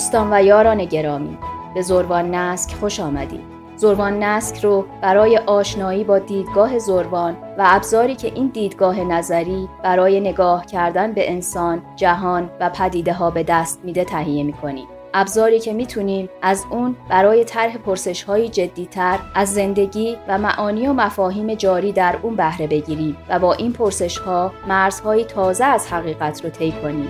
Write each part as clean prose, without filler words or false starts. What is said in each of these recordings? دوستان و یاران گرامی، به زروان نسک خوش آمدید. زروان نسک رو برای آشنایی با دیدگاه زروان و ابزاری که این دیدگاه نظری برای نگاه کردن به انسان، جهان و پدیده ها به دست میده تهیه میکنیم. ابزاری که میتونیم از اون برای طرح پرسش‌های جدی‌تر از زندگی و معانی و مفاهیم جاری در اون بهره بگیریم و با این پرسش‌ها مرزهای تازه از حقیقت رو طی کنیم.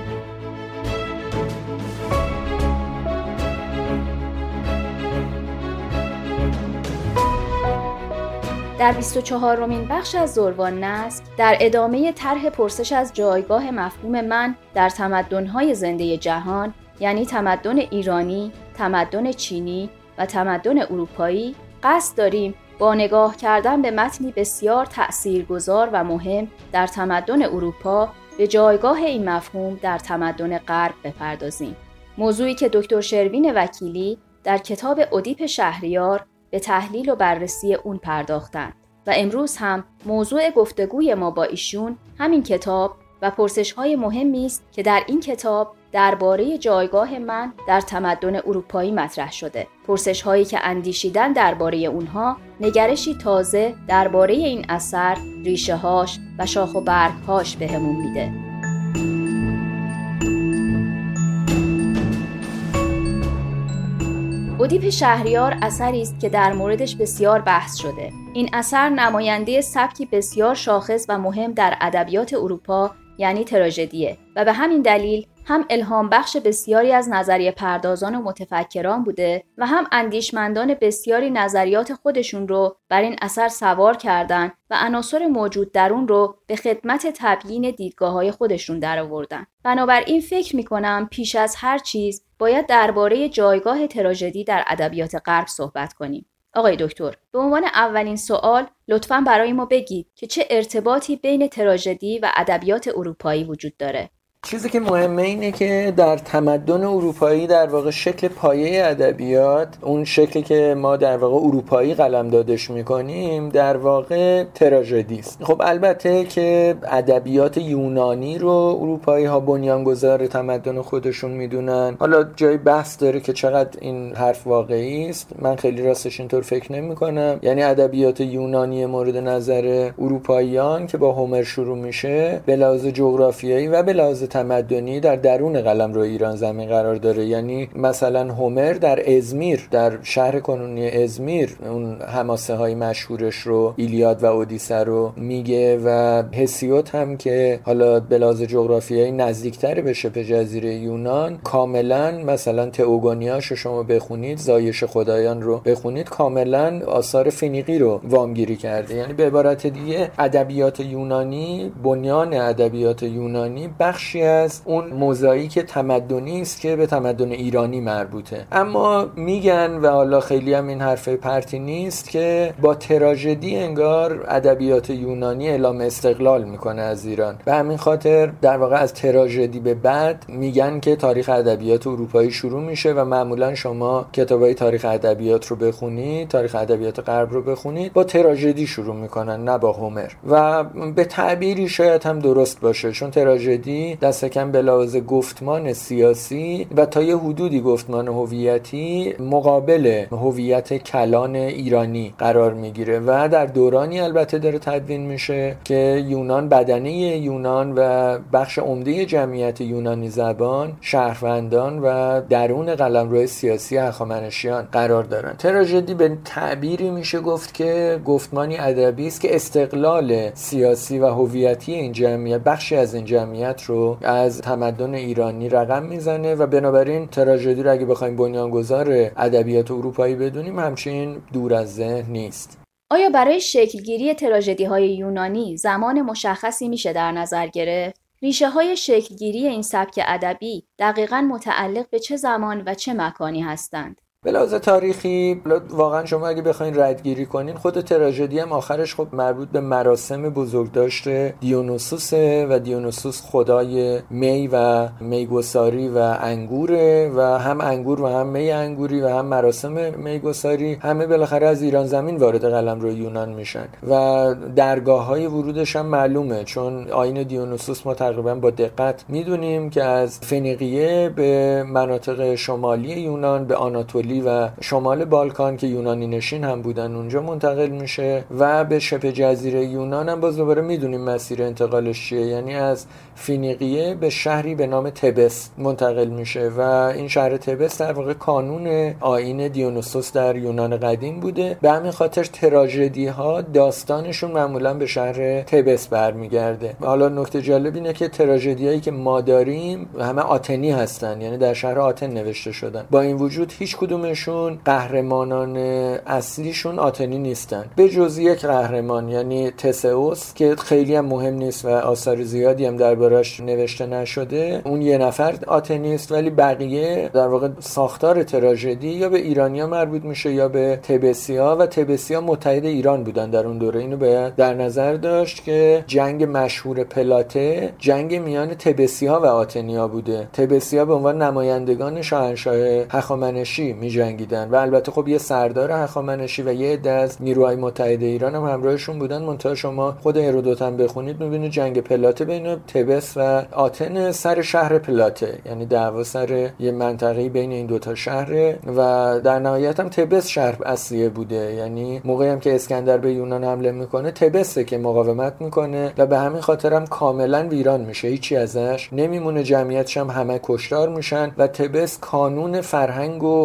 در 24مین بخش از زروان نسک در ادامه طرح پرسش از جایگاه مفهوم من در تمدن‌های زنده جهان، یعنی تمدن ایرانی، تمدن چینی و تمدن اروپایی، قصد داریم با نگاه کردن به متنی بسیار تأثیرگذار و مهم در تمدن اروپا به جایگاه این مفهوم در تمدن غرب بپردازیم. موضوعی که دکتر شروین وکیلی در کتاب اودیپ شهریار به تحلیل و بررسی اون پرداختند و امروز هم موضوع گفتگوی ما با ایشون همین کتاب و پرسش‌های مهمی است که در این کتاب درباره جایگاه من در تمدن اروپایی مطرح شده. پرسش‌هایی که اندیشیدن درباره اونها نگرشی تازه درباره این اثر، ریشه‌هاش و شاخ و برگ‌هاش بهمون میده. اودیپ شهریار اثری است که در موردش بسیار بحث شده. این اثر نماینده سبکی بسیار شاخص و مهم در ادبیات اروپا، یعنی تراژدیه، و به همین دلیل هم الهام بخش بسیاری از نظریه پردازان و متفکران بوده و هم اندیشمندان بسیاری نظریات خودشون رو بر این اثر سوار کردن و عناصر موجود در اون رو به خدمت تبیین دیدگاه‌های خودشون درآوردن. بنابراین فکر می‌کنم پیش از هر چیز باید درباره جایگاه تراژدی در ادبیات غرب صحبت کنیم. آقای دکتر، به عنوان اولین سوال لطفاً برای ما بگید که چه ارتباطی بین تراژدی و ادبیات اروپایی وجود داره؟ چیزی که مهمه اینه که در تمدن اروپایی در واقع شکل پایه ادبیات، اون شکلی که ما در واقع اروپایی قلمدادش میکنیم، در واقع تراژدی است. خب البته که ادبیات یونانی رو اروپایی ها بنیانگذار تمدن خودشون میدونن. حالا جای بحث داره که چقدر این حرف واقعی است. من خیلی راستش اینطور فکر نمیکنم. یعنی ادبیات یونانی مورد نظر اروپاییان که با هومر شروع میشه، به لحاظ جغرافیایی و به لحاظ تمدنی در درون قلمرو ایران زمین قرار داره. یعنی مثلا هومر در ازمیر، در شهر کنونی ازمیر، اون حماسه های مشهورش رو، ایلیاد و اودیسه رو میگه، و هسیود هم که حالا بلاز جغرافیایی نزدیکتر به شبه جزیره یونان، کاملا مثلا تئوگونیاش رو شما بخونید، زایش خدایان رو بخونید، کاملا آثار فنیقی رو وامگیری کرده. یعنی به عبارت دیگه ادبیات یونانی، بنیان ادبیات یونانی بخش از اون موزاییک تمدنی است که به تمدن ایرانی مربوطه. اما میگن، و حالا خیلی هم این حرفه پرتی نیست، که با تراژدی انگار ادبیات یونانی اعلام استقلال میکنه از ایران، و همین خاطر در واقع از تراژدی به بعد میگن که تاریخ ادبیات اروپایی شروع میشه. و معمولا شما کتابای تاریخ ادبیات رو بخونید، تاریخ ادبیات غرب رو بخونید، با تراژدی شروع میکنن، نه با هومر. و به تعبیری شاید هم درست باشه، چون تراژدی دست کم به لحاظ گفتمان سیاسی و تا یه حدودی گفتمان هویتی مقابل هویت کلان ایرانی قرار میگیره، و در دورانی البته داره تدوین میشه که یونان، بدنه یونان و بخش عمده جمعیت یونانی زبان، شهروندان و درون قلمرو سیاسی هخامنشیان قرار دارن. تراژدی به تعبیری میشه گفت که گفتمانی ادبی است که استقلال سیاسی و هویتی این جمعیت، بخشی از این جمعیت رو از تمدن ایرانی رقم میزنه. و بنابراین تراژدی رو اگه بخوایم بنیانگذار ادبیات اروپایی بدونیم، همچین دور از ذهن نیست. آیا برای شکلگیری تراژدی‌های یونانی زمان مشخصی میشه در نظر گرفت؟ ریشه‌های شکلگیری این سبک ادبی دقیقاً متعلق به چه زمان و چه مکانی هستند؟ به لحاظ تاریخی واقعا شما اگه بخواین ردگیری کنین، خود تراژدی هم آخرش خب مربوط به مراسم بزرگداشت دیونوسوسه و دیونوسوس خدای می و میگساری و انگوره و هم انگور و هم می انگوری و هم مراسم میگساری همه بالاخره از ایران زمین وارد قلمرو یونان میشن و درگاه‌های ورودش هم معلومه، چون آیین دیونوسوس ما تقریبا با دقت میدونیم که از فنیقیه به مناطق شمالی یونان، به آناتولی و شمال بالکان که یونانی نشین هم بودن اونجا منتقل میشه و به شبه جزیره یونان هم باز دوباره میدونیم مسیر انتقالش چیه، یعنی از فنیقیه به شهری به نام تبس منتقل میشه و این شهر تبس در واقع کانون آیین دیونوسوس در یونان قدیم بوده. به همین خاطر تراژدی ها داستانشون معمولا به شهر تبس برمیگرده. حالا نکته جالب اینه که تراژدیایی که ما داریم همه آتنی هستن، یعنی در شهر آتن نوشته شدن. با این وجود هیچ کدومشون قهرمانان اصلیشون آتنی نیستن، به جز یک قهرمان یعنی تسئوس که خیلی هم مهم نیست و آثار زیادی هم دربارش نوشته نشده. اون یه نفر آتنی است، ولی بقیه در واقع ساختار تراژدی یا به ایرانیا مربوط میشه یا به تبسیا، و تبسیا متحد ایران بودن در اون دوره. اینو باید در نظر داشت که جنگ مشهور پلاته جنگ میان تبسیا و آتنیا بوده. تبسیا به عنوان نمایندگان شاهنشاه هخامنشی می‌جنگیدن و البته خب یه سردار هخامنشی و یه عده از نیروهای متحد ایران هم همراهشون بودن. منتها شما خود هرودوت هم بخونید می‌بینید جنگ پلاته بین تبس و آتن سر شهر پلاته، یعنی دعوا سر یه منطقه‌ای بین این دوتا شهره و در نهایت هم تبس شهر اصلیه بوده، یعنی موقعی هم که اسکندر به یونان حمله میکنه تبسه که مقاومت میکنه و به همین خاطر هم کاملا ویران میشه، هیچی ازش نمیمونه، جمعیتش هم همه کشتار میشن و تبس کانون فرهنگ و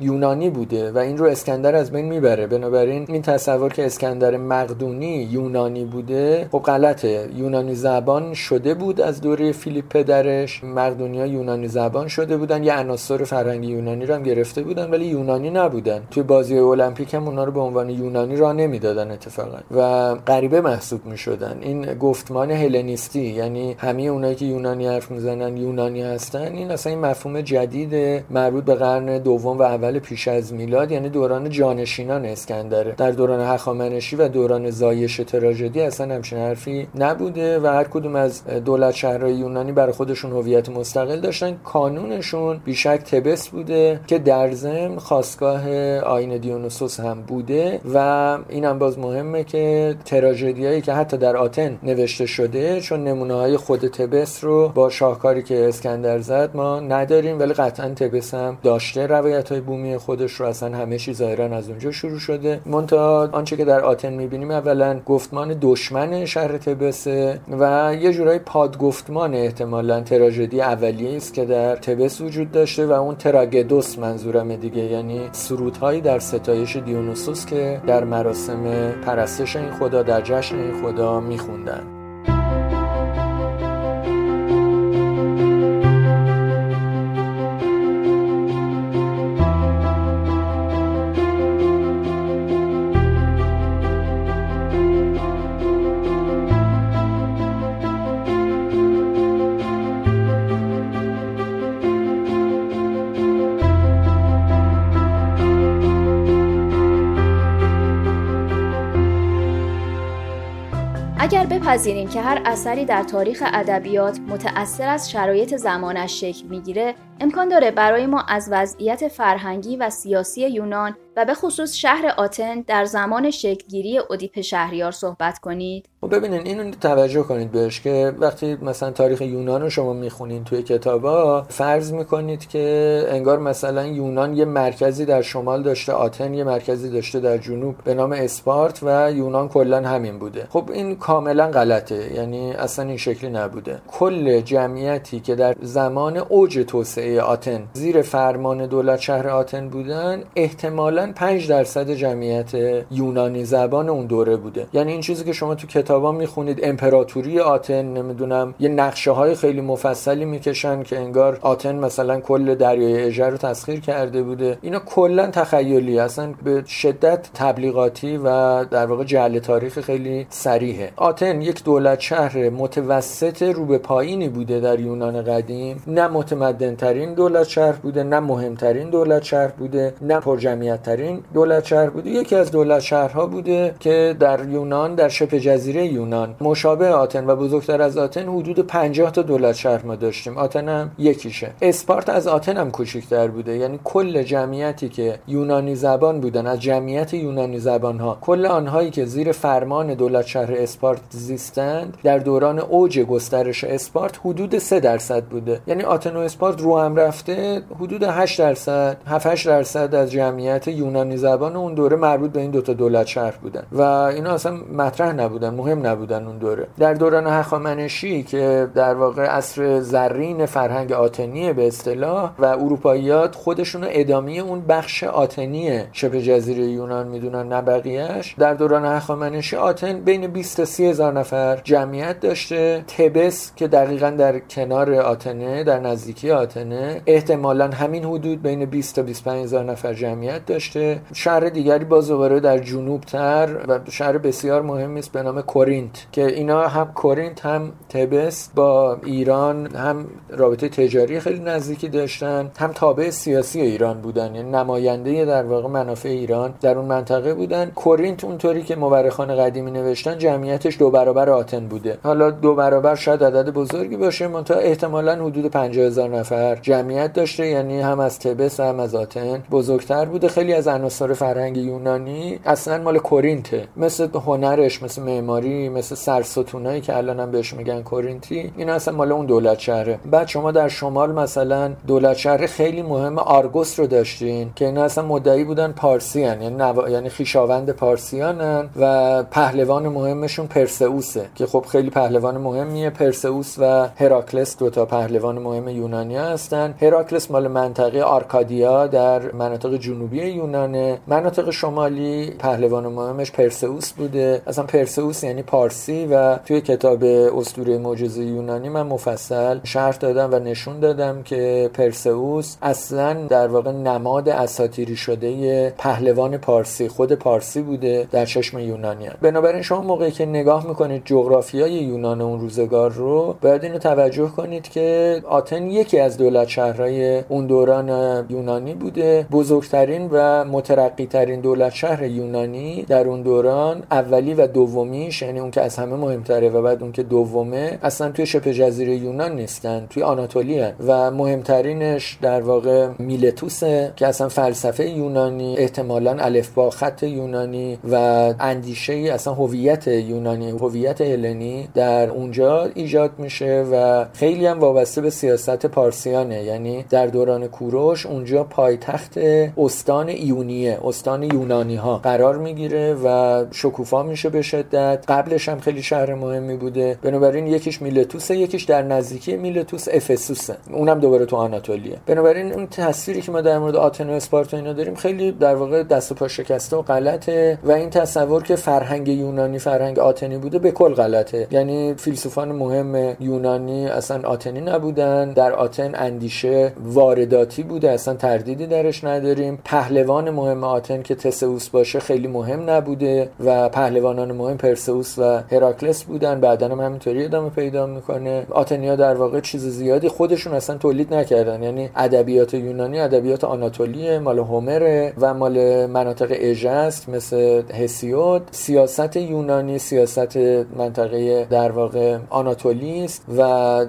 یونانی بوده و این رو اسکندر از بین میبره. بنابراین این تصور که اسکندر مقدونی یونانی بوده خب غلطه. یونانی زبان شده بود از دوره فیلیپ پدرش، مقدونیا یونانی زبان شده بودن، یه عناصر فرهنگی یونانی رو هم گرفته بودن ولی یونانی نبودن. توی بازی المپیک هم اونا رو به عنوان یونانی راه نمیدادن اتفاقا و غریبه محسوب میشدن. این گفتمان هلنیستی، یعنی همه اونایی که یونانی حرف میزنن یونانی هستن، این اصلا این مفهوم جدید مربوط به قرن دوم و اول پیش از میلاد، یعنی دوران جانشینان اسکندره. در دوران هخامنشی و دوران زایش تراژدی اصلا همچین حرفی نبوده و هر کدوم از دولت شهرهای یونانی برای خودشون هویت مستقل داشتن. کانونشون بیشک تبس بوده که در ضمن خاستگاه آیین دیونوسوس هم بوده و این هم باز مهمه که تراژدیایی که حتی در آتن نوشته شده، چون نمونه‌های خود تبس رو با شاهکاری که اسکندر زد ما نداریم، ولی قطعاً تبس هم داشته روایت‌های بومی خودش رو، اصلا همه چیز ظاهراً از اونجا شروع شده. منتها آنچه که در آتن می‌بینیم اولا گفتمان دشمن شهر تبس و یه جورای پادگفتمان احتمالاً تراژدی اولیه است که در تبس وجود داشته و اون تراگدوس منظورم دیگه، یعنی سرودهایی در ستایش دیونوسوس که در مراسم پرستش این خدا، در جشن این خدا می‌خوندن. اگر بپذیریم که هر اثری در تاریخ ادبیات متأثر از شرایط زمانش شکل میگیره، امکان داره برای ما از وضعیت فرهنگی و سیاسی یونان و به خصوص شهر آتن در زمان شکلگیری اودیپ شهریار صحبت کنید. خب ببینین اینو توجه کنید بهش که وقتی مثلا تاریخ یونان رو شما میخونین توی کتابا فرض میکنید که انگار مثلا یونان یه مرکزی در شمال داشته، آتن یه مرکزی داشته در جنوب به نام اسپارت و یونان کلا همین بوده. خب این کاملا غلطه، یعنی اصلا این شکلی نبوده. کل جمعیتی که در زمان اوج توسعه آتن زیر فرمان دولت شهر آتن بودن احتمالاً 5% جمعیت یونانی زبان اون دوره بوده. یعنی این چیزی که شما تو کتابا میخونید امپراتوری آتن، نمیدونم یه نقشه های خیلی مفصلی میکشن که انگار آتن مثلا کل دریای اژه رو تسخیر کرده بوده، اینا کلا تخیلی، اصلا به شدت تبلیغاتی و در واقع جعل تاریخ خیلی صریحه. آتن یک دولت شهر متوسط رو به پایینی بوده در یونان قدیم، نه متمدن کوچکترین دولت شهر بوده، نه مهمترین دولت شهر بوده، نه پرجمعیت ترین دولت شهر بوده. یکی از دولت شهرها بوده که در یونان، در شبه جزیره یونان مشابه آتن و بزرگتر از آتن حدود 50 تا دولت شهر ما داشتیم. آتن هم یکیشه. اسپارت از آتن هم کوچکتر بوده، یعنی کل جمعیتی که یونانی زبان بودن، از جمعیت یونانی زبانها، کل آنهایی که زیر فرمان دولت شهر اسپارت زیستند در دوران اوج گسترش اسپارت حدود 3% بوده. یعنی آتن و اسپارت رو هم رفته حدود 8%، 7-8% از جمعیت یونانی زبان اون دوره مربوط به این دو تا دولت شهر بودن و اینا اصلا مطرح نبودن، مهم نبودن اون دوره. در دوران هخامنشی که در واقع عصر زرین فرهنگ آتنیه به اصطلاح و اروپاییات خودشونو ادامه اون بخش آتنیه شبه جزیره یونان میدونن، نه بقیه‌اش. در دوران هخامنشی آتن بین 20 تا 30,000 نفر جمعیت داشته. تبس که دقیقاً در کنار آتنه، در نزدیکی آتنه، احتمالاً همین حدود بین 20 تا 25,000 نفر جمعیت داشته. شهر دیگری باز دوباره در جنوب تر و شهر بسیار مهمی است به نام کرینت که اینا هم کرینت هم تبس با ایران هم رابطه تجاری خیلی نزدیکی داشتن، هم تابع سیاسی ایران بودن، یعنی نماینده در واقع منافع ایران در اون منطقه بودن. کرینت اونطوری که مورخان قدیمی نوشتن جمعیتش 2 برابر آتن بوده. حالا 2 برابر شاید عدد بزرگی باشه، منتها احتمالاً حدود 50,000 نفر جمعیت داشته، یعنی هم از تبس هم از آتن بزرگتر بوده. خیلی از عناصر فرهنگ یونانی اصلا مال کرینته، مثل هنرش، مثل معماری، مثل سرستونایی که الان هم بهش میگن کرینتی، این اصلا مال اون دولت شهره. بعد شما در شمال مثلا دولت شهر خیلی مهم آرگوس رو داشتین که اینا اصلا مدعی بودن پارسیان، یعنی خیشاوند پارسیانن و پهلوان مهمشون پرسئوسه که خب خیلی پهلوان مهمیه. پرسئوس و هراکلس دو تا پهلوان مهم یونانی هستن. هراکلس مال منطقه آرکادیا در مناطق جنوبی یونانه، مناطق شمالی پهلوان مهمش پرسئوس بوده. اصلا پرسئوس یعنی پارسی و توی کتاب اسطوره معجزه یونانی من مفصل شرح دادم و نشون دادم که پرسئوس اصلا در واقع نماد اساطیری شده پهلوان پارسی، خود پارسی بوده در چشم یونانیان. بنابراین شما موقعی که نگاه میکنید جغرافیای یونان اون روزگار رو، باید اینو توجه کنید که آتن یکی از دولت شهرهای اون دوران یونانی بوده. بزرگترین و مترقی ترین دولت شهر یونانی در اون دوران، اولی و دومیش، یعنی اون که از همه مهمتره و بعد اون که دومه، اصلا توی شبه جزیره یونان نیستن، توی آناتولی هن. و مهمترینش در واقع میلتوسه که اصلا فلسفه یونانی، احتمالاً الفبا خط یونانی و اندیشه اصلا هویت یونانی، هویت هلنی در اونجا ایجاد میشه و خیلی هم وابسته به سیاست پارسیانه. یعنی در دوران کوروش اونجا پایتخت استان ایونیه، استان یونانی ها قرار میگیره و شکوفا میشه به شدت. قبلش هم خیلی شهر مهمی بوده. بنابراین یکیش میلتوسه، یکیش در نزدیکی میلتوس افسوسه، اونم دوباره تو آناتولیه. بنابراین اون تصویری که ما در مورد آتن و اسپارت و اینا داریم خیلی در واقع دست و پا شکسته و غلطه و این تصور که فرهنگ یونانی فرهنگ آتنی بوده به کل غلطه. یعنی فیلسوفان مهم یونانی اصلا آتنی نبودن. در آتن اندیشه وارداتی بوده، اصلا تردیدی درش نداریم. پهلوان مهم آتن که تسئوس باشه خیلی مهم نبوده و پهلوانان مهم پرسئوس و هراکلس بودن، بعدن هم همینطوری ادامه پیدا میکنه. آتنیا در واقع چیز زیادی خودشون اصلا تولید نکردن، یعنی ادبیات یونانی ادبیات آناتولیه، مال هومر و مال مناطق اژه است، مثل هسیود. سیاست یونانی سیاست منطقه در واقع آناتولی است و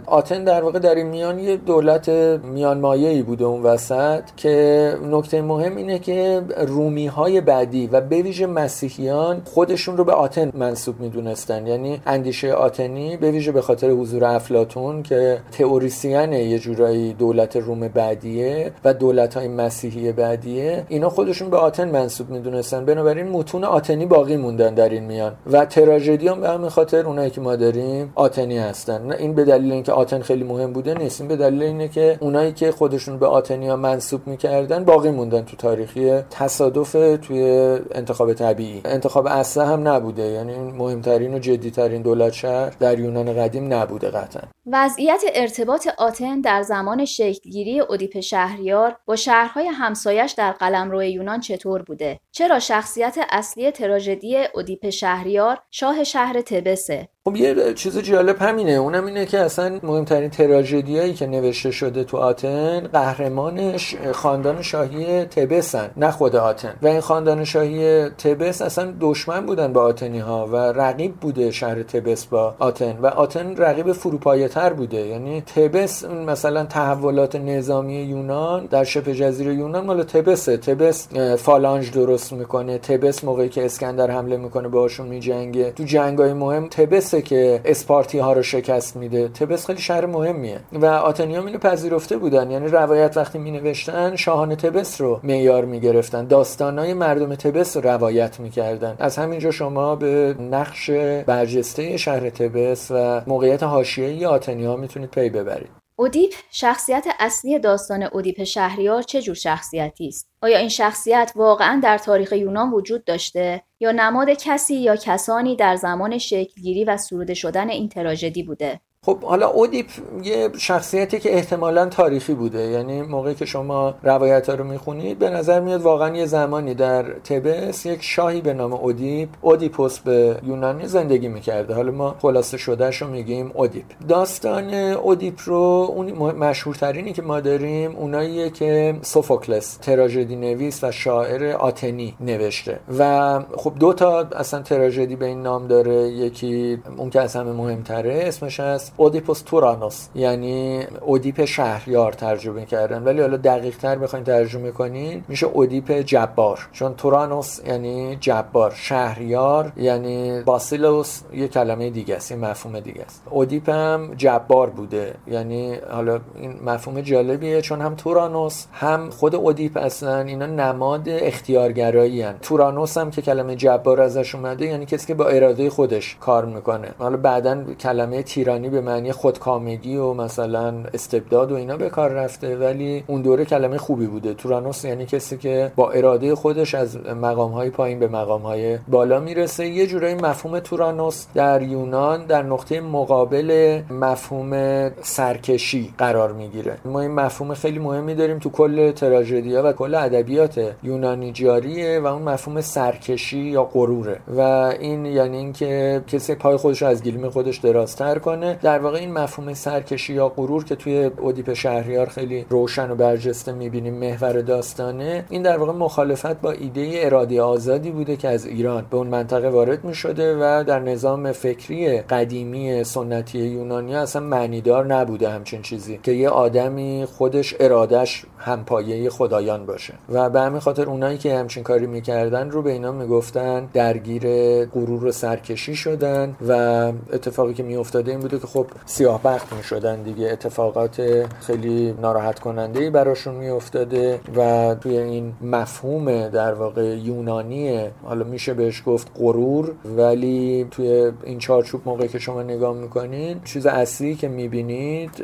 آتن در واقع در این میان یه دولت میانمایه‌ای بوده اون وسط. که نکته مهم اینه که رومی‌های بعدی و به ویژه مسیحیان خودشون رو به آتن منسوب می‌دونستن، یعنی اندیشه آتنی به ویژه به خاطر حضور افلاطون که تئوریسین یه جورایی دولت روم بعدیه و دولت‌های مسیحی بعدیه، اینا خودشون به آتن منسوب می‌دونستن. بنابراین متون آتنی باقی موندن در این میان و تراژدی هم به همین خاطر اونایی که ما داریم آتنی هستن. این به دلیل اینکه آتن خیلی مهم بوده نیست، این به دلیل اینه که اونایی که خودشون به آتنیا منسوب می‌کردن باقی موندن تو تاریخی. تصادف توی انتخاب طبیعی، انتخاب اصل هم نبوده، یعنی مهمترین و جدی‌ترین دولت شهر در یونان قدیم نبوده قطعاً. وضعیت ارتباط آتن در زمان شکلگیری اودیپ شهریار با شهرهای همسایش در قلمرو یونان چطور بوده؟ چرا شخصیت اصلی تراژدی اودیپ شهریار شاه شهر تبسه؟ خب یه چیز جالب همینه، اونم اینه که اصلا مهمترین تراژدیایی که نوشته شده تو آتن قهرمانش خاندان شاهی تبسن، نه خود آتن. و این خاندان شاهی تبس اصلا دشمن بودن با آتنی ها و رقیب بوده شهر تبس با آتن و آتن رقیب فروپایه تر بوده. یعنی تبس مثلا تحولات نظامی یونان در شبه جزیره یونان مال تبسه. تبس فالانژ درست میکنه، تبس موقعی که اسکندر حمله میکنه باهاشون میجنگه، تو جنگای مهم تبس که اسپارتی ها رو شکست میده. تبس خیلی شهر مهمیه و آتنیام اینو پذیرفته بودن، یعنی روایت وقتی می نوشتن شاهان تبس رو معیار می گرفتن، داستانای مردم تبس رو روایت میکردن. از همینجا شما به نقش برجسته شهر تبس و موقعیت حاشیه‌ای آتنی‌ها میتونید پی ببرید. اودیپ، شخصیت اصلی داستان اودیپ شهریار چه جور شخصیتی است؟ آیا این شخصیت واقعاً در تاریخ یونان وجود داشته یا نماد کسی یا کسانی در زمان شکلگیری و سروده شدن این تراژدی بوده؟ خب حالا اودیپ یه شخصیتی که احتمالاً تاریخی بوده، یعنی موقعی که شما روایت‌ها رو می‌خونید به نظر میاد واقعاً یه زمانی در تبس یک شاهی به نام اودیپ، اودیپوس به یونانی زندگی می‌کرده. حالا ما خلاصه شدهش رو میگیم اودیپ. داستان اودیپ رو اون مشهورترینی که ما داریم اوناییه که سوفوکلس تراژدی نویس و شاعر آتنی نوشته و خب دو تا اصلا تراژدی به این نام داره، یکی اون که از همه مهم‌تره اسمش هست اودیپوس تورانوس، یعنی اودیپ شهریار ترجمه کردن، ولی حالا دقیق تر بخواید ترجمه کنین میشه اودیپ جبار، چون تورانوس یعنی جبار، شهریار یعنی باسیلوس یه کلمه دیگه است، یه مفهوم دیگه است. اودیپ هم جبار بوده، یعنی حالا این مفهوم جالبیه چون هم تورانوس هم خود اودیپ اصلا اینا نماد اختیارگرایی ان. تورانوس هم که کلمه جبار ازش اومده یعنی کسی که با اراده خودش کار میکنه. حالا بعداً کلمه تیرانی به معنی خودکامگی و مثلا استبداد و اینا به کار رفته، ولی اون دوره کلمه خوبی بوده. تورانوس یعنی کسی که با اراده خودش از مقام‌های پایین به مقام‌های بالا میرسه. یه جورایی مفهوم تورانوس در یونان در نقطه مقابل مفهوم سرکشی قرار میگیره. ما این مفهوم خیلی مهمی داریم تو کل تراژدی‌ها و کل ادبیات یونانی جاریه و اون مفهوم سرکشی یا غروره و این یعنی اینکه کسی پای خودش رو از گلیم خودش درازتر کنه. در واقع این مفهوم سرکشی یا غرور که توی اودیپ شهریار خیلی روشن و برجسته می‌بینیم محور داستانه، این در واقع مخالفت با ایده اراده آزادی بوده که از ایران به اون منطقه وارد می‌شده و در نظام فکری قدیمی سنتی یونانی اصلا معنیدار نبوده همچین چیزی که یه آدمی خودش ارادش همپایه خدایان باشه و به همین خاطر اونایی که همچین کاری می‌کردن رو به اینا میگفتن درگیر غرور و سرکشی شدن و اتفاقی که می‌افتاده این بوده که خب سیاه‌بخت می‌شدن دیگه، اتفاقات خیلی ناراحت کننده‌ای براشون می‌افتاده و توی این مفهوم در واقع یونانی حالا میشه بهش گفت غرور، ولی توی این چارچوب موقعی که شما نگاه می‌کنین چیز اصلی که می‌بینید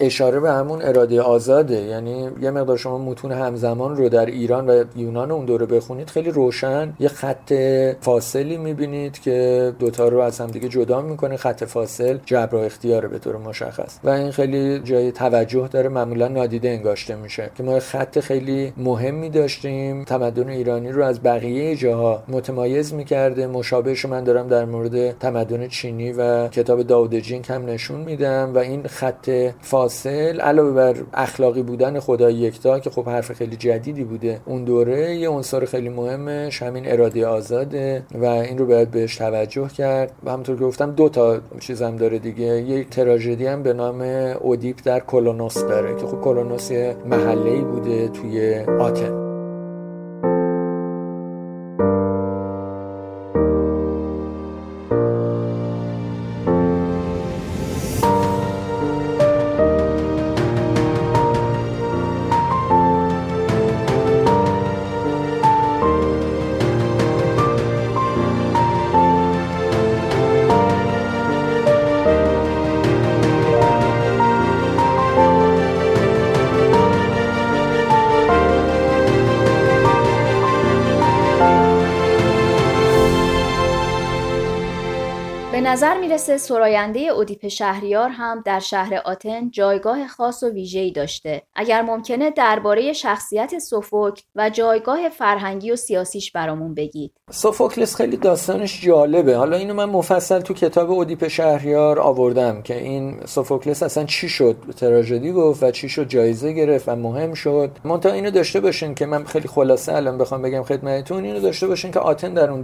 اشاره به همون اراده آزاده. یعنی یه مقدار شما متون همزمان رو در ایران و یونان اون دوره بخونید خیلی روشن یه خط فاصلی می‌بینید که دوتا رو از هم دیگه جدا می‌کنه. خط فاصل جبر اختیاره به طور مشخص و این خیلی جای توجه داره، معمولا نادیده انگاشته میشه که ما خط خیلی مهمی داشتیم. تمدن ایرانی رو از بقیه جاها متمایز میکرده. مشابهش من دارم در مورد تمدن چینی و کتاب داود جینگ هم نشون میدم و این خط فاصل علاوه بر اخلاقی بودن خدای یکتا که خب حرف خیلی جدیدی بوده اون دوره، یه عنصر خیلی مهمش همین اراده آزاده و این رو باید بهش توجه کرد. و همونطور که گفتم دو تا چیزم داره دیگه، یک تراژدی هم به نام اودیپ در کلونوس داره که خب کلونوس یه محله‌ای بوده توی آتن. نظر میرسه سراینده اودیپ شهریار هم در شهر آتن جایگاه خاص و ویژه‌ای داشته. اگر ممکنه درباره شخصیت سوفوکل و جایگاه فرهنگی و سیاسیش برامون بگید. سوفوکلس خیلی داستانش جالبه. حالا اینو من مفصل تو کتاب اودیپ شهریار آوردم که این سوفوکلس اصلا چی شد، تراژدی گفت و چی شد جایزه گرفت و مهم شد. منتها اینو داشته باشین که من خیلی خلاصه الان بخوام بگم خدمتتون، اینو داشته باشین که آتن در اون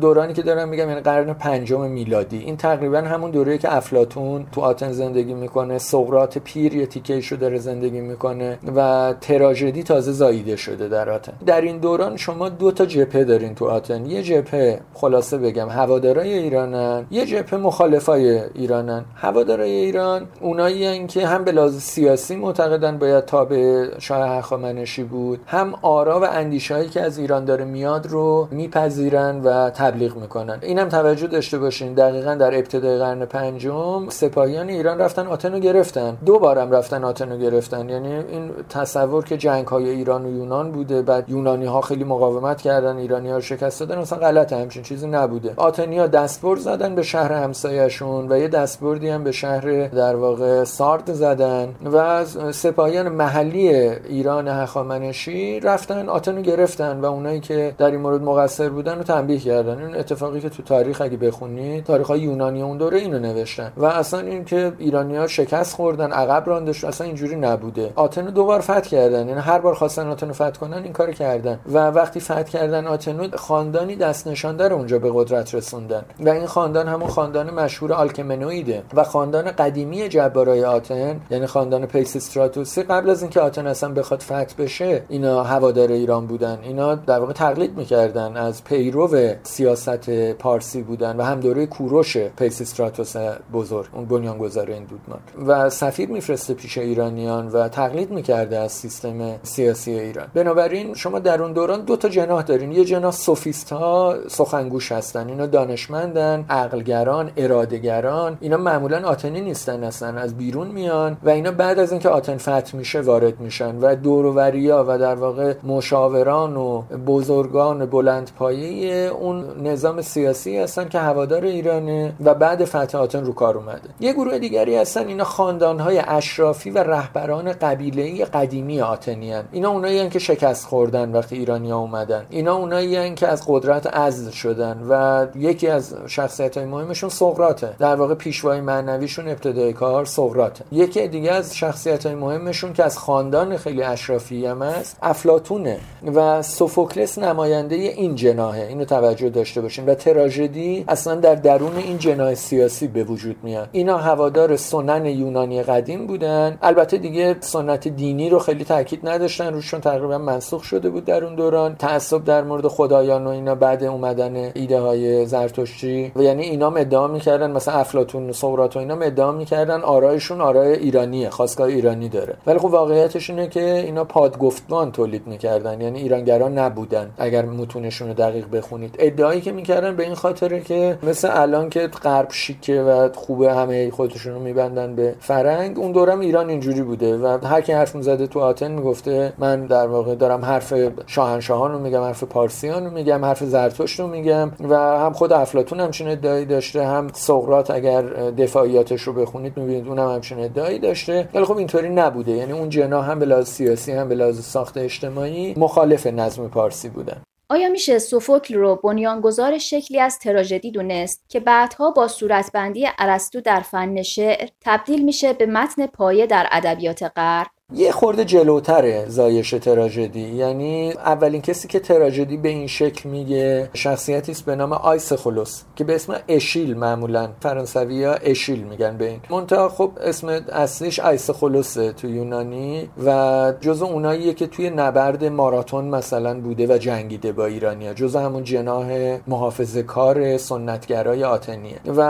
دورانی که دارم میگم یعنی قرن پنجم میلادی، این تقریبا همون دوره‌ای که افلاطون تو آتن زندگی میکنه، سقراط پیر یه تیکه‌ایشو داره زندگی میکنه و تراژدی تازه زاییده شده در آتن. در این دوران شما دو تا جبهه دارین تو آتن، یه جبهه خلاصه بگم هوادارای ایرانن، یه جبهه مخالفای ایرانن. هوادارای ایران اونایین که هم به لحاظ سیاسی معتقدن باید تابع شاه هخامنشی بود، هم آرا و اندیشه‌هایی که از ایران داره میاد رو میپذیرن و تبلیغ میکنن. اینم توجه داشته باشین دقیقاً در ابتدای قرن پنجم سپاهیان ایران رفتن آتن رو گرفتن، دو بارم رفتن آتن رو گرفتن. یعنی این تصور که جنگ‌های ایران و یونان بوده، بعد یونانی‌ها خیلی مقاومت کردن، ایرانی‌ها رو شکست دادن، اصلا غلطه، همچین چیزی نبوده. آتنی‌ها دستبرد زدن به شهر همسایه‌شون و یه دستبردی هم به شهر در واقع سارد زدن و سپاهیان محلی ایران هخامنشی رفتن آتن رو گرفتن و اونایی که در این مورد مقصر بودن رو تنبیه کردن. این اتفاقی که تو تاریخ اگه بخونید، تاریخ‌های یونانی اون دوره اینو نوشتن و اصلا این که ایرانی‌ها شکست خوردن، عقب رانده شدن، اصلا اینجوری نبوده. آتن رو دوبار فتح کردن، یعنی هر بار خواستن آتن رو فتح کنن این کارو کردن و وقتی فتح کردن آتن رو، خاندانی دست نشانده رو اونجا به قدرت رسوندن و این خاندان همون خاندان مشهور آلکمنویده و خاندان قدیمی جبارای آتن، یعنی خاندان پیسیستراتوسی. قبل از اینکه آتن اصلا بخواد فتح بشه اینا هوادار ایران بودن، اینا در واقع تقلید می‌کردن از پیرو سیاست پارسی بودن و هم دوره کوروش پیسیستراتوس بزرگ، اون بنیانگذار این دودمان، و سفیر میفرسته پیش ایرانیان و تقلید میکرده از سیستم سیاسی ایران. بنابراین شما در اون دوران دو تا جناح دارین، یه جناح سوفیست ها، سخنگوش هستن، اینا دانشمندن، عقلگران، ارادهگران، اینا معمولا آتنی نیستن، اصلا از بیرون میان و اینا بعد از اینکه آتن فتح میشه وارد میشن و دور و بریا و در واقع مشاوران و بزرگان بلندپایه اون نظام سیاسی هستن که هوادار ایرانه و بعد فتح آتن رو کار اومده. یه گروه دیگری هستن، اینا خاندان‌های اشرافی و رهبران قبیله‌ای قدیمی آتنیان، اینا اونایین که شکست خوردن وقتی ایرانی‌ها اومدن، اینا اونایین که از قدرت عزل شدن و یکی از شخصیت‌های مهمشون سقراطه، در واقع پیشوای معنویشون ابتدای کار سقراطه. یکی دیگه از شخصیت‌های مهمشون که از خاندان خیلی اشرافی هم است افلاطونه و سوفوکلس نماینده این جناحه. اینو توجه داشته باشین و تراژدی اصلا در درون این جناح سیاسی به وجود میاد. اینا هوادار سنن یونانی قدیم بودن، البته دیگه سنت دینی رو خیلی تاکید نداشتن روش، چون تقریبا منسوخ شده بود در اون دوران. تعصب در مورد خدایان و اینا بعد اومدن ایده های زرتشتی و یعنی اینا ادعا میکردن، مثلا افلاطون و سقراط و اینا ادعا میکردن آرایشون آرای ایرانیه، خواستگاه ایرانی داره، ولی خب واقعیتش اینه که اینا پادگفتمان تولید میکردن، یعنی ایرانگران نبودن. اگر متونشون رو دقیق بخونید ادعایی که میکردن به این خاطره که مثل الان که غرب شیکه و خوبه همه خودشون رو میبندن به فرنگ، اون دورم ایران اینجوری بوده و هر کی حرف میزده تو آتن میگفته من در واقع دارم حرف شاهنشاهان رو میگم، حرف پارسیان رو میگم، حرف زرتشت رو میگم. و هم خود افلاطون همچین ادعایی داشته، هم سقراط اگر دفاعیاتش رو بخونید میبینید اونم همچین ادعایی داشته. ولی خب اینطوری نبوده، یعنی اون جناح هم به لحاظ سیاسی هم به لحاظ ساخت اجتماعی مخالف نظم پارسی بودن. آیا میشه سوفوکل رو بنیانگذار شکلی از تراژدی دونست که بعدها با صورتبندی ارسطو در فن شعر تبدیل میشه به متن پایه در ادبیات غرب؟ یه خورده جلوتره زایش تراژدی، یعنی اولین کسی که تراژدی به این شکل میگه شخصیتی است به نام آیسخولوس که به اسم اشیل، معمولا فرانسویا اشیل میگن به این، منتها خب اسم اصلیش آیسخولوسه تو یونانی و جزو اوناییه که توی نبرد ماراتون مثلا بوده و جنگیده با ایرانیا، جزو همون جناح محافظه‌کار سنتگرای آتنیه و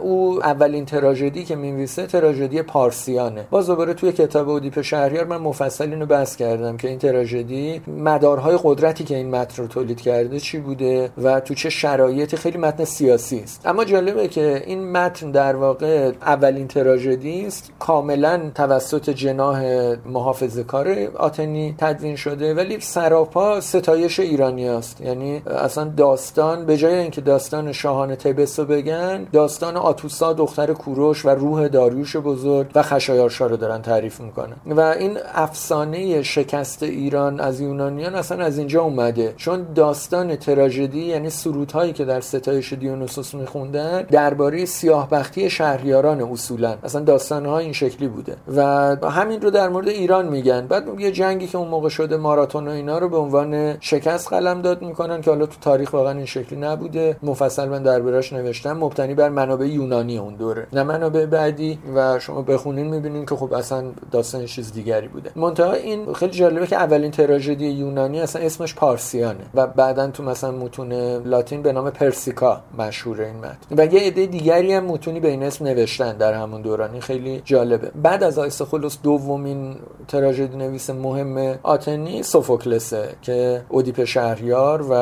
او اولین تراژدی که می‌نویسه تراژدی پارسیانه. باز دوباره توی کتاب اودیپ شهریار من مفصل اینو بحث کردم که این تراژدی مدارهای قدرتی که این متن رو تولید کرده چی بوده و تو چه شرایطی، خیلی متن سیاسی است. اما جالبه که این متن در واقع اولین تراژدی است کاملا توسط جناح محافظه‌کار آتنی تدوین شده، ولی سراپا ستایش ایرانی است. یعنی اصلا داستان به جای اینکه داستان شاهان تبس رو بگن، داستان آتوسا دختر کوروش و روح داریوش بزرگ و خشایارشا رو دارن تعریف میکنن و این افسانه شکست ایران از یونانیان اصلا از اینجا اومده، چون داستان تراژدی یعنی سرودهایی که در ستایش دیونوسوس میخوندن درباره سیاهبختی شهریاران اصولا، اصلا داستان‌ها این شکلی بوده و همین رو در مورد ایران میگن. بعد میگه جنگی که اون موقع شده ماراتون و اینا رو به عنوان شکست قلمداد میکنن که حالا تو تاریخ واقعا این شکلی نبوده، مفصل من دربارش نوشتم، مبتنی بر منابع یونانی اون دوره نه منابع بعدی، و شما بخونین میبینین که خب اصلا داستان چیز دیگری بوده. منتها این خیلی جالبه که اولین تراژدی یونانی اصلا اسمش پارسیانه و بعدن تو مثلا متون لاتین به نام پرسیکا مشهوره این متن و یه عده دیگری هم متونی به این اسم نوشتن در همون دورانی، خیلی جالبه. بعد از آیسخولوس دومین تراژدی نویس مهم آتنی سوفوکلسه که اودیپ شهریار و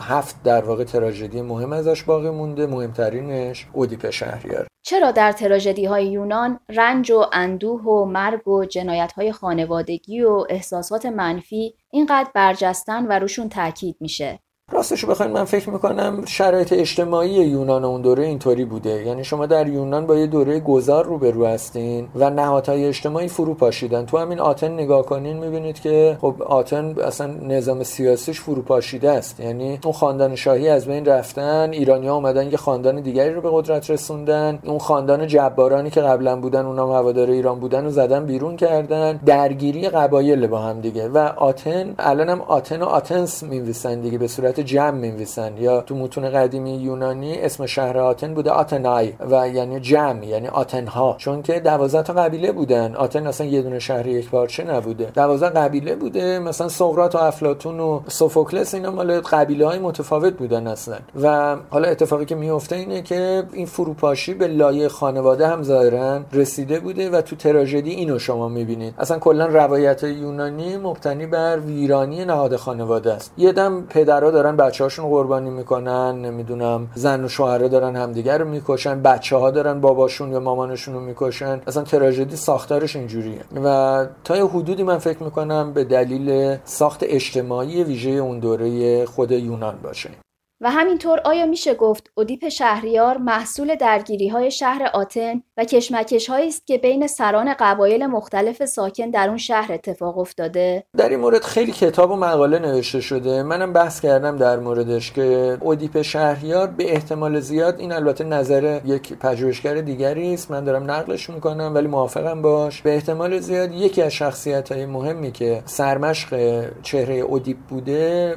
7 در واقع تراژدی مهم ازش باقی مونده، مهمترینش اودیپ شهریار. چرا در تراژدی‌های یونان رنج و اندوه و مرگ و جنایت‌های خانوادگی و احساسات منفی اینقدر برجستن و روشون تاکید میشه؟ راستشو بخواید من فکر میکنم شرایط اجتماعی یونان اون دوره اینطوری بوده. یعنی شما در یونان با یه دوره گذار روبرو هستین و نهادهای اجتماعی فرو پاشیدن. تو همین آتن نگاه کنین میبینید که خب آتن اصلا نظام سیاسیش فرو پاشیده است. یعنی اون خاندان شاهی از بین رفتن، ایرانی‌ها اومدن یه خاندان دیگری رو به قدرت رسوندن، اون خاندان جبارانی که قبلا بودن اونام هوادار ایران بودن رو زدن بیرون کردن، درگیری قبایل با هم دیگه و آتن الانم آتن و آتنس می‌نویسن دیگه، به صورت جمع می‌نویسن، یا تو متون قدیمی یونانی اسم شهر آتن بوده آتنای و یعنی جمع، یعنی آتنها، چون که 12 تا قبیله بودن. آتن اصلا یه دونه شهر یک پارچه نبوده، 12 قبیله بوده. مثلا سقراط و افلاطون و سوفوکلس اینا مال قبیله‌های متفاوت بودن اصلا. و حالا اتفاقی که میفته اینه که این فروپاشی به لایه خانواده هم ظاهرا رسیده بوده و تو تراژدی اینو شما می‌بینید. اصلا کلا روایت یونانی مبتنی بر ویرانی نهاد خانواده است. یه دم پدرها دارن بچه‌هاشون قربانی میکنن، نمیدونم زن و شوهرها دارن همدیگر رو میکشن، بچه‌ها دارن باباشون یا مامانشون رو میکشن. اصلا تراژدی ساختارش اینجوریه و تا یه حدودی من فکر میکنم به دلیل ساخت اجتماعی ویژه اون دوره خود یونان باشه. و همینطور آیا میشه گفت اودیپ شهریار محصول درگیری‌های شهر آتن و کشمکش‌هایی است که بین سران قبایل مختلف ساکن در اون شهر اتفاق افتاده؟ در این مورد خیلی کتاب و مقاله نوشته شده. منم بحث کردم در موردش که اودیپ شهریار به احتمال زیاد، این البته نظر یک پژوهشگر دیگری است، من دارم نقلش می‌کنم ولی موافقم باش، به احتمال زیاد یکی از شخصیت‌های مهمی که سرمشق چهره اودیپ بوده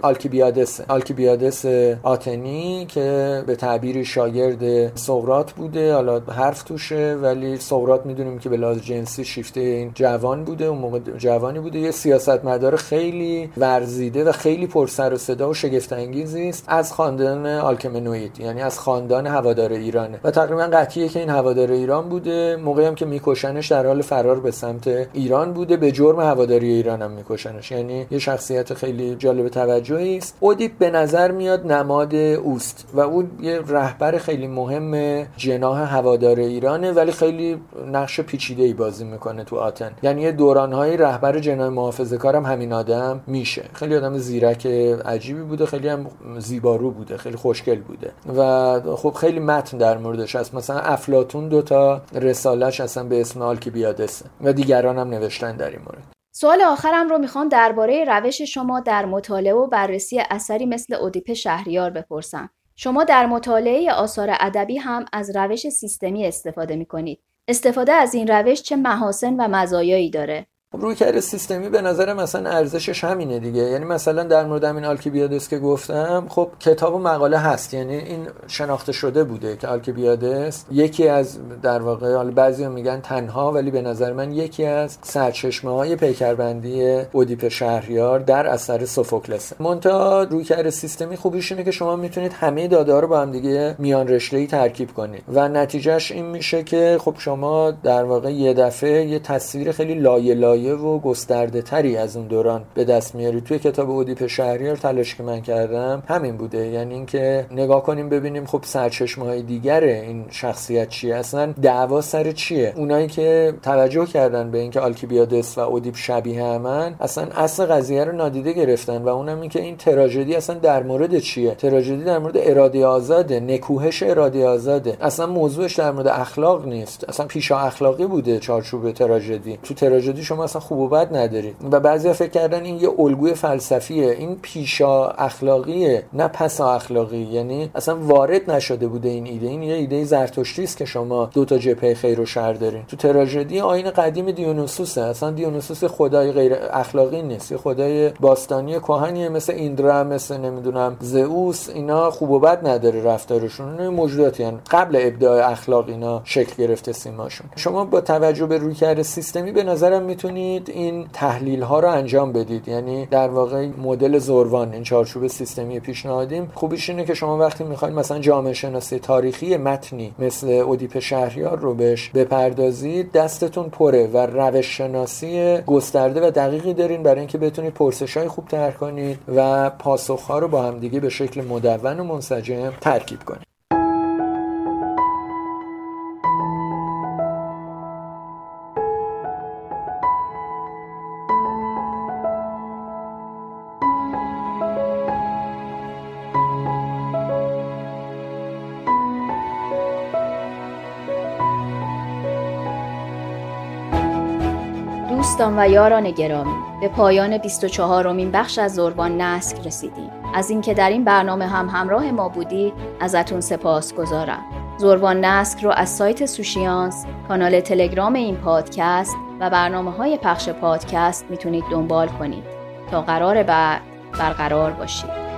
آلکیبیادس آتنی که به تعبیر شاگرد سقراط بوده. حالا حرف توشه ولی سقراط میدونیم که به لحاظ جنسی شیفته این جوان بوده، اون موقع جوانی بوده، یه سیاستمدار خیلی ورزیده و خیلی پر سر و صدا و شگفت انگیزی است، از خاندان الکمنویده، یعنی از خاندان هوادار ایرانه و تقریبا قطعیه که این هوادار ایران بوده. موقعی هم که میکشنش در حال فرار به سمت ایران بوده، به جرم هواداری ایران هم میکشنش. یعنی یه شخصیت خیلی جالب توجهی است. اودیپ به نظر میاد اوست و اون یه رهبر خیلی مهم جناح هوادار ایرانه ولی خیلی نقش پیچیده‌ای بازی میکنه تو آتن. یعنی یه دوران‌های رهبر جناح محافظه‌کارم همین آدم میشه. خیلی آدم زیرک عجیبی بوده، خیلی هم زیبارو بوده، خیلی خوشگل بوده و خب خیلی متن در موردش هست. مثلا افلاطون 2 رساله‌اش اصلا به اسم آلکیبیادس و دیگران هم نوشتن در این مورد. سوال آخرم رو میخوام درباره روش شما در مطالعه و بررسی اثری مثل اودیپ شهریار بپرسم. شما در مطالعه آثار ادبی هم از روش سیستمی استفاده میکنید. استفاده از این روش چه محاسن و مزایایی داره؟ رویکرد سیستمی به نظر مثلا ارزشش همینه دیگه. یعنی مثلا در مورد همین آلکیبیادس که گفتم، خب کتاب و مقاله هست، یعنی این شناخته شده بوده که آلکیبیادس یکی از در واقع، حالا بعضیا میگن تنها ولی به نظر من یکی از سرچشمه‌های پیکربندی اودیپ شهریار در اثر سوفوکلس. منتها رویکرد سیستمی خوبیش اینه که شما میتونید همه داده‌ها رو با هم دیگه میان رشته‌ای ترکیب کنید و نتیجهش این میشه که خب شما در واقع یه دفعه یه تصویر خیلی لایه‌لایه شایع و گسترده تری از اون دوران به دست میاری. توی کتاب اودیپ شهریار تلاش که من کردم همین بوده، یعنی اینکه نگاه کنیم ببینیم خب سرچشمه‌های دیگر این شخصیت چیه، اصلا دعوا سر چیه. اونایی که توجه کردن به اینکه آلکیبیادس و اودیپ شبیه همن اصلا اصل قضیه رو نادیده گرفتن، و اونم اینکه این تراژدی اصلا در مورد چیه. تراژدی در مورد اراده آزاده، نکوهش اراده آزاده، اصلا موضوعش در مورد اخلاق نیست، اصلا پیشا اخلاقی بوده چارچوب تراژدی. تو تراژدی شما اصلا خوب و بد ندارید. و بعضیا فکر کردن این یه الگوی فلسفیه، این پیشا اخلاقیه نه پسا اخلاقی، یعنی اصلا وارد نشده بوده این ایده. این یه ایده زرتشتی است که شما دو تا جبهه خیر و شر دارین. تو تراژدی آیین قدیم دیونوسوسه، اصلا دیونوسوس خدای غیر اخلاقی نیست، خدای باستانی کهنیه، مثل ایندرا، مثل نمیدونم زئوس، اینا خوب و بد نداره رفتارشون، اینا موجوداتین قبل ابداع اخلاق اینا شکل گرفته سیماشون. شما با توجه به رویکرد سیستمی به نظرم میتونید این تحلیل ها رو انجام بدید، یعنی در واقع مدل زروان، این چارچوب سیستمی پیشنهادیم خوبیش اینه که شما وقتی میخواین مثلا جامعه شناسی تاریخی متنی مثل اودیپ شهریار رو بهش بپردازید دستتون پره و روش شناسی گسترده و دقیقی دارین برای اینکه بتونید پرسش‌های خوب طرح کنید و پاسخ‌ها رو با هم دیگه به شکل مدون و منسجم ترکیب کنید. دوستان و یاران گرامی، به پایان 24مین بخش از زروان نسک رسیدیم. از اینکه در این برنامه هم همراه ما بودید ازتون سپاسگزارم. زروان نسک رو از سایت سوشیانس، کانال تلگرام این پادکست و برنامه‌های پخش پادکست میتونید دنبال کنید تا قرار بعد برقرار باشید.